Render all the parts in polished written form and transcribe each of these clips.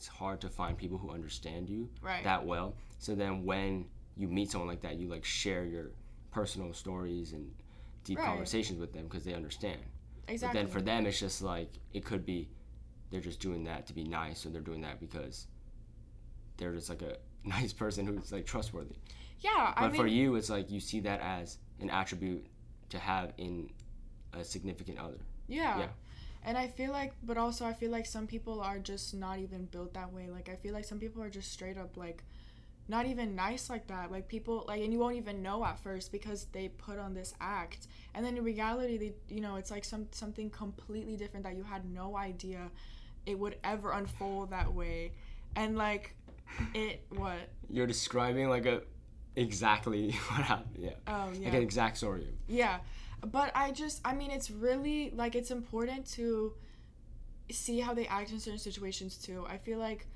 it's hard to find people who understand you that well. So then when you meet someone like that, you like share your personal stories and deep conversations with them because they understand. Exactly. But then for them, it's just like, it could be they're just doing that to be nice, or they're doing that because they're just like a nice person who's like trustworthy. Yeah, but I mean, for you, it's like you see that as an attribute to have in a significant other. Yeah. And I feel like, but also I feel like some people are just not even built that way. Like, I feel like some people are just straight up, like, not even nice like that. Like, people, like, and you won't even know at first because they put on this act. And then in reality, they, you know, it's like something completely different that you had no idea it would ever unfold that way. And, like, it, what? You're describing, like, exactly what happened, like an exact story. Yeah. But I mean, it's really, like, it's important to see how they act in certain situations, too. I feel like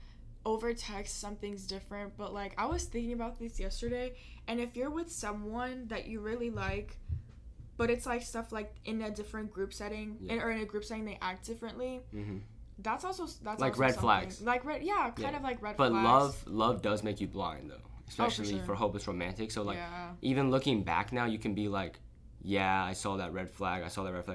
over text, something's different. But, like, I was thinking about this yesterday. And if you're with someone that you really like, but it's, like, stuff, like, in a different group setting, or in a group setting, they act differently. Mm-hmm. That's like also red flags. Like, kind of like red flags. But love does make you blind, though. Especially for hopeless romantic. So, like, even looking back now, you can be, like, yeah, I saw that red flag,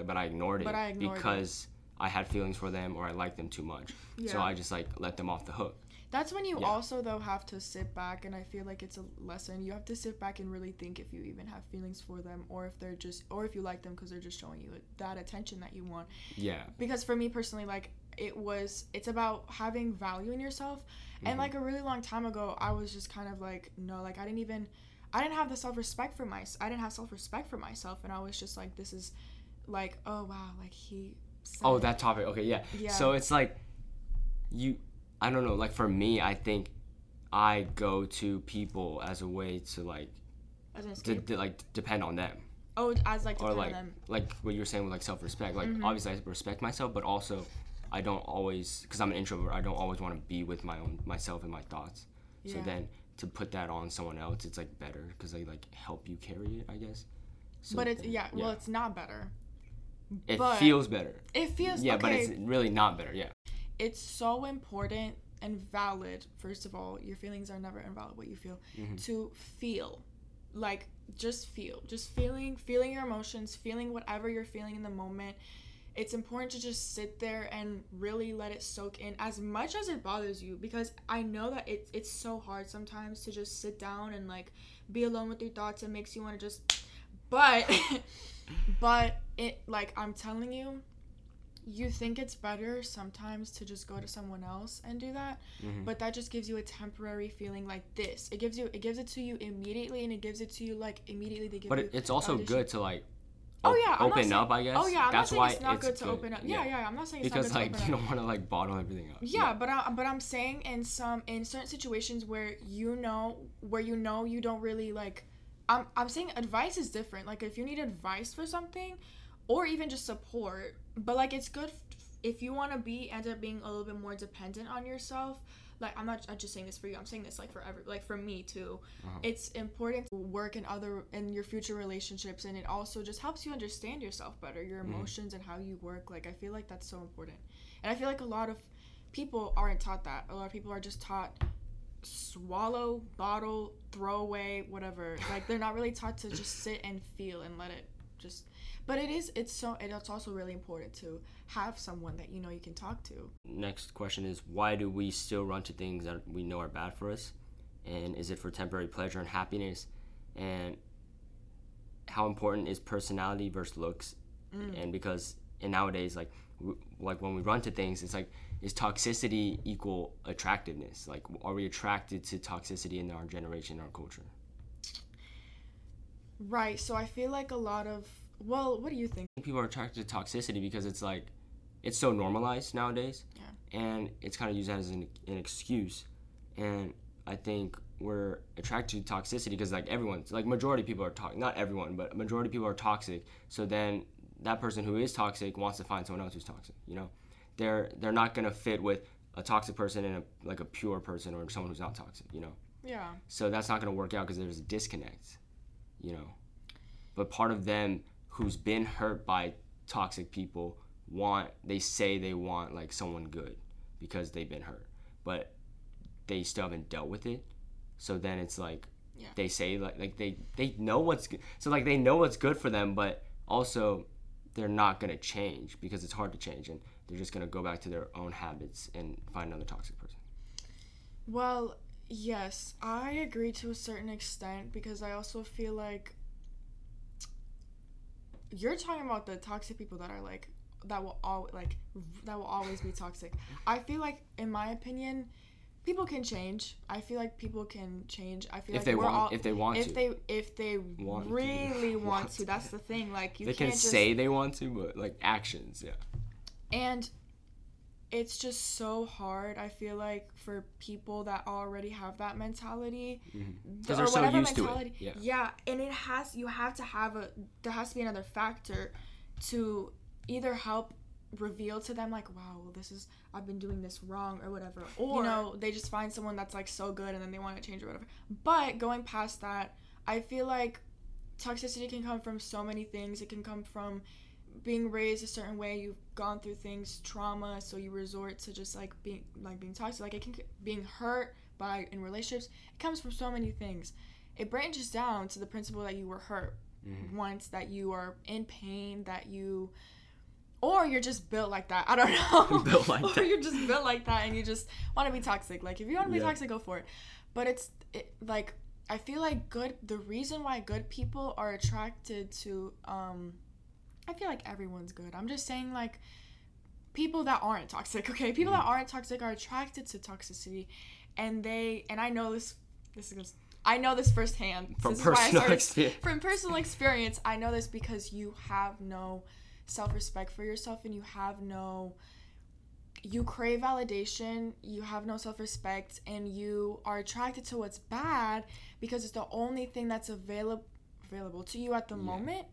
but I ignored it because I had feelings for them or I liked them too much. Yeah. So I just, like, let them off the hook. That's when you also, though, have to sit back, and I feel like it's a lesson. You have to sit back and really think if you even have feelings for them or if you like them because they're just showing you that attention that you want. Yeah. Because for me personally, like, it's about having value in yourself. Mm-hmm. And, like, a really long time ago, I was just kind of, like, no, like, I didn't have self-respect for myself, and I was just like, this is like, oh wow, like he said that topic. Okay, yeah. So it's like I don't know, like for me, I think I go to people as a way to like depend on them. Oh, as like depend on them. Like what you were saying with like self-respect. Like obviously I respect myself, but also I don't always, because I'm an introvert, I don't always want to be with myself and my thoughts. Yeah. So then to put that on someone else, it's like better because they like help you carry it, I guess. So but it's it's not better. It feels better. Yeah, okay. But it's really not better. Yeah. It's so important and valid. First of all, your feelings are never invalid. What you feel, to feel, like feeling your emotions, feeling whatever you're feeling in the moment. It's important to just sit there and really let it soak in as much as it bothers you, because I know that it's so hard sometimes to just sit down and like be alone with your thoughts. It makes you want to just but it, like, I'm telling you, you think it's better sometimes to just go to someone else and do that, but that just gives you a temporary feeling like this. It gives it to you immediately, and it gives it to you like immediately. It's also good to like open up, I guess. Oh yeah, that's why it's not good to open up. Yeah, I'm not saying it's not good to open up. Because like you don't want to like bottle everything up. Yeah, but I'm saying in certain situations where you know you don't really like, I'm saying advice is different. Like if you need advice for something, or even just support, but like it's good if you want to end up being a little bit more dependent on yourself. Like, I'm just saying this for you. I'm saying this, like, forever. Like, for me, too. Uh-huh. It's important to work in your future relationships, and it also just helps you understand yourself better, your emotions and how you work. Like, I feel like that's so important. And I feel like a lot of people aren't taught that. A lot of people are just taught swallow, bottle, throw away, whatever. Like, they're not really taught to just sit and feel and let it just... But it's also really important to have someone that you know you can talk to. Next question is, why do we still run to things that we know are bad for us? And is it for temporary pleasure and happiness? And how important is personality versus looks? And because nowadays, like when we run to things, it's like, is toxicity equal attractiveness? Like, are we attracted to toxicity in our generation, our culture? Right. So I feel like a lot of... Well, what do you think? People are attracted to toxicity because it's like, it's so normalized nowadays. Yeah. And it's kind of used as an excuse. And I think we're attracted to toxicity because like majority of people are toxic. Not everyone, but majority of people are toxic. So then that person who is toxic wants to find someone else who's toxic, you know? They're not going to fit with a toxic person and a pure person or someone who's not toxic, you know? Yeah. So that's not going to work out because there's a disconnect, you know? But part of them... who's been hurt by toxic people, they say they want like someone good because they've been hurt. but they still haven't dealt with it. So then it's like, yeah. They say like they know what's good. So like they know what's good for them, but also they're not gonna change because it's hard to change, and they're just gonna go back to their own habits and find another toxic person. Well, yes, I agree to a certain extent, because I also feel like you're talking about the toxic people that are like that will always be toxic. I feel like, in my opinion, people can change. I feel if like they if they really want to. That's the thing. Like, you they can't just say they want to, but like actions, yeah. And it's just so hard. I feel like for people that already have that mentality, because they're so used to it. Yeah. Yeah, and there has to be another factor to either help reveal to them like, wow, well, I've been doing this wrong or whatever, or they just find someone that's like so good and then they want to change or whatever. But going past that, I feel like toxicity can come from so many things. It can come from being raised a certain way, you've gone through things, trauma, so you resort to just like being toxic. Like, it can being hurt by in relationships. It comes from so many things. It branches down to the principle that you were hurt once, that you are in pain, that you or you're just built like that. I don't know. Or you're just built like that and you just want to be toxic. Like, if you want to be toxic, go for it. But I feel like the reason why good people are attracted to, I feel like everyone's good. I'm just saying, like, people that aren't toxic, okay? People that aren't toxic are attracted to toxicity. And I know I know this firsthand. From personal experience, I know this because you have no self-respect for yourself, and you crave validation, you have no self-respect, and you are attracted to what's bad because it's the only thing that's available to you at the moment.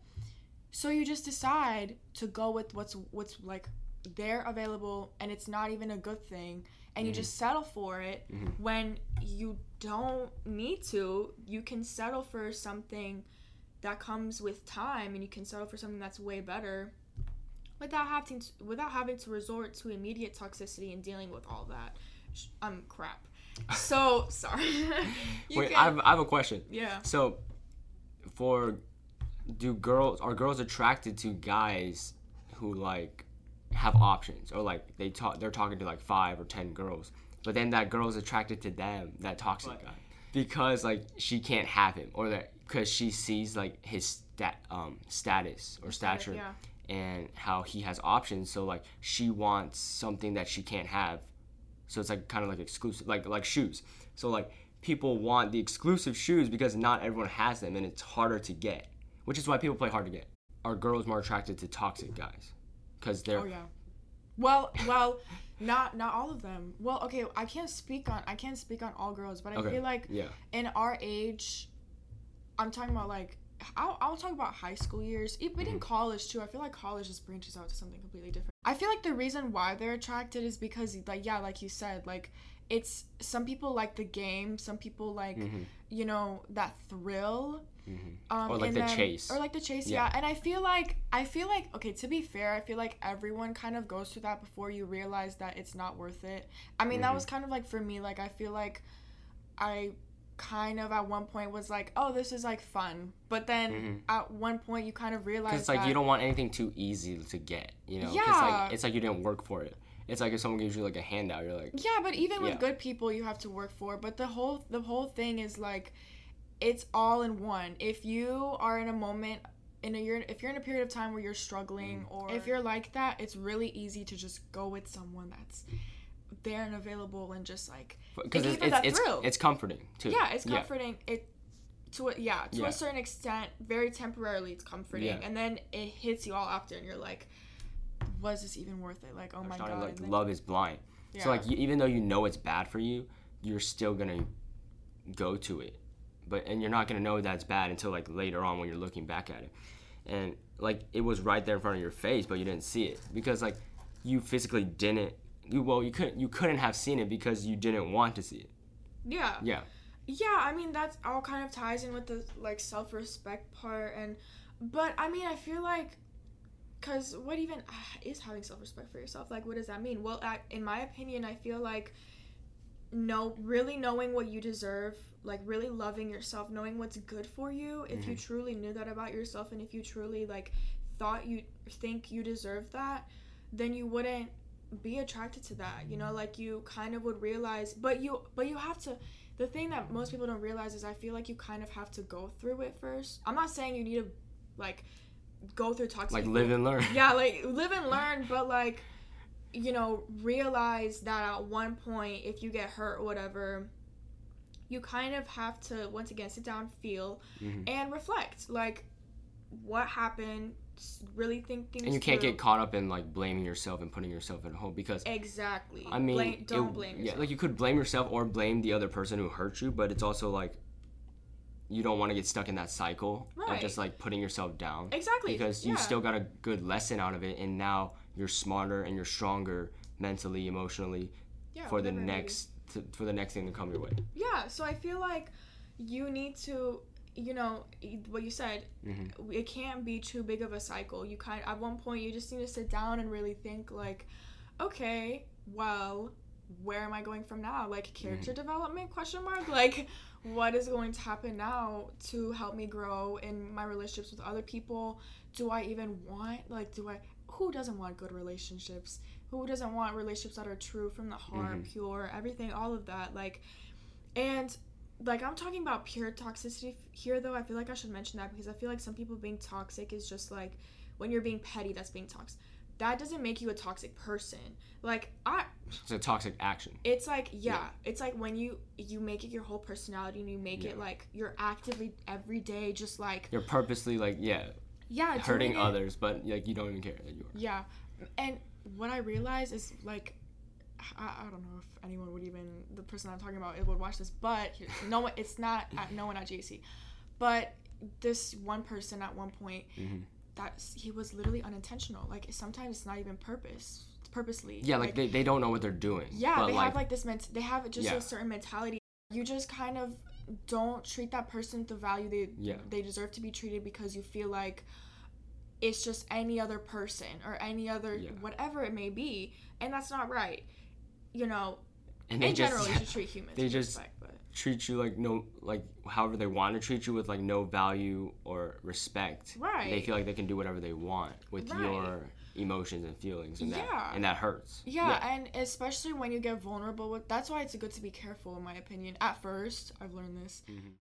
So you just decide to go with what's like there available, and it's not even a good thing, and you just settle for it when you don't need to. You can settle for something that comes with time, and you can settle for something that's way better without having to resort to immediate toxicity and dealing with all that crap. So, sorry. I have a question. Yeah. So, are girls attracted to guys who like have options, or like they're talking to like 5 or 10 girls, but then that girl's attracted to them, that toxic guy, because like she can't have him, or that because she sees like his status or stature and how he has options, so like she wants something that she can't have, so it's like kind of like exclusive, like shoes. So like people want the exclusive shoes because not everyone has them, and it's harder to get, which is why people play hard to get. Are girls more attracted to toxic guys? Because they're well, not all of them. Well, okay, I can't speak on all girls, but I feel like in our age. I'm talking about, like, I'll talk about high school years, but in college, too. I feel like college just branches out to something completely different. I feel like the reason why they're attracted is because, like, yeah, like you said, like, it's, some people like the game, some people like, you know, that thrill. Or, like, chase. Or, like, the chase, yeah. And I feel like, okay, to be fair, I feel like everyone kind of goes through that before you realize that it's not worth it. I mean, that was kind of, like, for me, like, I feel like I kind of at one point was like, oh, this is like fun, but then at one point you kind of realize, cause it's like you don't want anything too easy to get, you know? It's like you didn't work for it. It's like if someone gives you like a handout, you're like, yeah, but even with good people you have to work for it. But the whole thing is like, it's all in one. If you are in a moment if you're in a period of time where you're struggling, or if you're like that, it's really easy to just go with someone that's there and available, and just like, because it's comforting too. Yeah, it's comforting. Yeah. To a certain extent, very temporarily, it's comforting, and then it hits you all after, and you're like, was this even worth it? Like, oh my god! Like, love is blind. Yeah. So like, even though you know it's bad for you, you're still gonna go to it, and you're not gonna know that's bad until like later on when you're looking back at it, and like it was right there in front of your face, but you didn't see it because like you physically didn't. You couldn't have seen it because you didn't want to see it. Yeah. Yeah. Yeah, I mean, that's all kind of ties in with the, like, self-respect part, but, I mean, I feel like, because what even is having self-respect for yourself? Like, what does that mean? Well, in my opinion, I feel like really knowing what you deserve, like really loving yourself, knowing what's good for you, if you truly knew that about yourself, and if you truly like think you deserve that, then you wouldn't be attracted to that, you know, like you kind of would realize, but you have to, the thing that most people don't realize is I feel like you kind of have to go through it first. I'm not saying you need to like go through toxic, like live and learn. Yeah, like live and learn, but like, you know, realize that at one point if you get hurt or whatever, you kind of have to once again sit down, feel and reflect like what happened, really think things. And you can't get caught up in like blaming yourself and putting yourself at home, because exactly, I mean, don't blame yourself. Yeah, like you could blame yourself or blame the other person who hurt you, but it's also like you don't want to get stuck in that cycle of just like putting yourself down. Exactly, because you still got a good lesson out of it, and now you're smarter and you're stronger mentally, emotionally, for the next thing to come your way. Yeah, so I feel like you need to, you know, what you said, it can't be too big of a cycle. You kind of, at one point you just need to sit down and really think like, okay, well, where am I going from now? Like character development ? Like what is going to happen now to help me grow in my relationships with other people? Do I even want, like, who doesn't want good relationships? Who doesn't want relationships that are true from the heart, pure, everything, all of that? Like, and like I'm talking about pure toxicity here, though. I feel like I should mention that, because I feel like some people being toxic is just like when you're being petty, that's being toxic. That doesn't make you a toxic person. Like it's a toxic action. It's like, it's like when you make it your whole personality, and you make it like you're actively every day just like you're purposely like hurting others, but like you don't even care that you are. Yeah, and what I realize is like, I don't know if anyone would even, the person I'm talking about would watch this, but no one, it's not no one at JC, but this one person at one point that he was literally unintentional. Like sometimes it's not even purposely. Yeah, like they don't know what they're doing. Yeah, but they have like this they have just a certain mentality. You just kind of don't treat that person the value they deserve to be treated, because you feel like it's just any other person or any other whatever it may be, and that's not right, you know. And in general, you should treat humans. They just treat you like no, like however they want to treat you, with like no value or respect. Right. They feel like they can do whatever they want with your emotions and feelings, and that hurts. Yeah, and especially when you get vulnerable. That's why it's good to be careful, in my opinion. At first, I've learned this.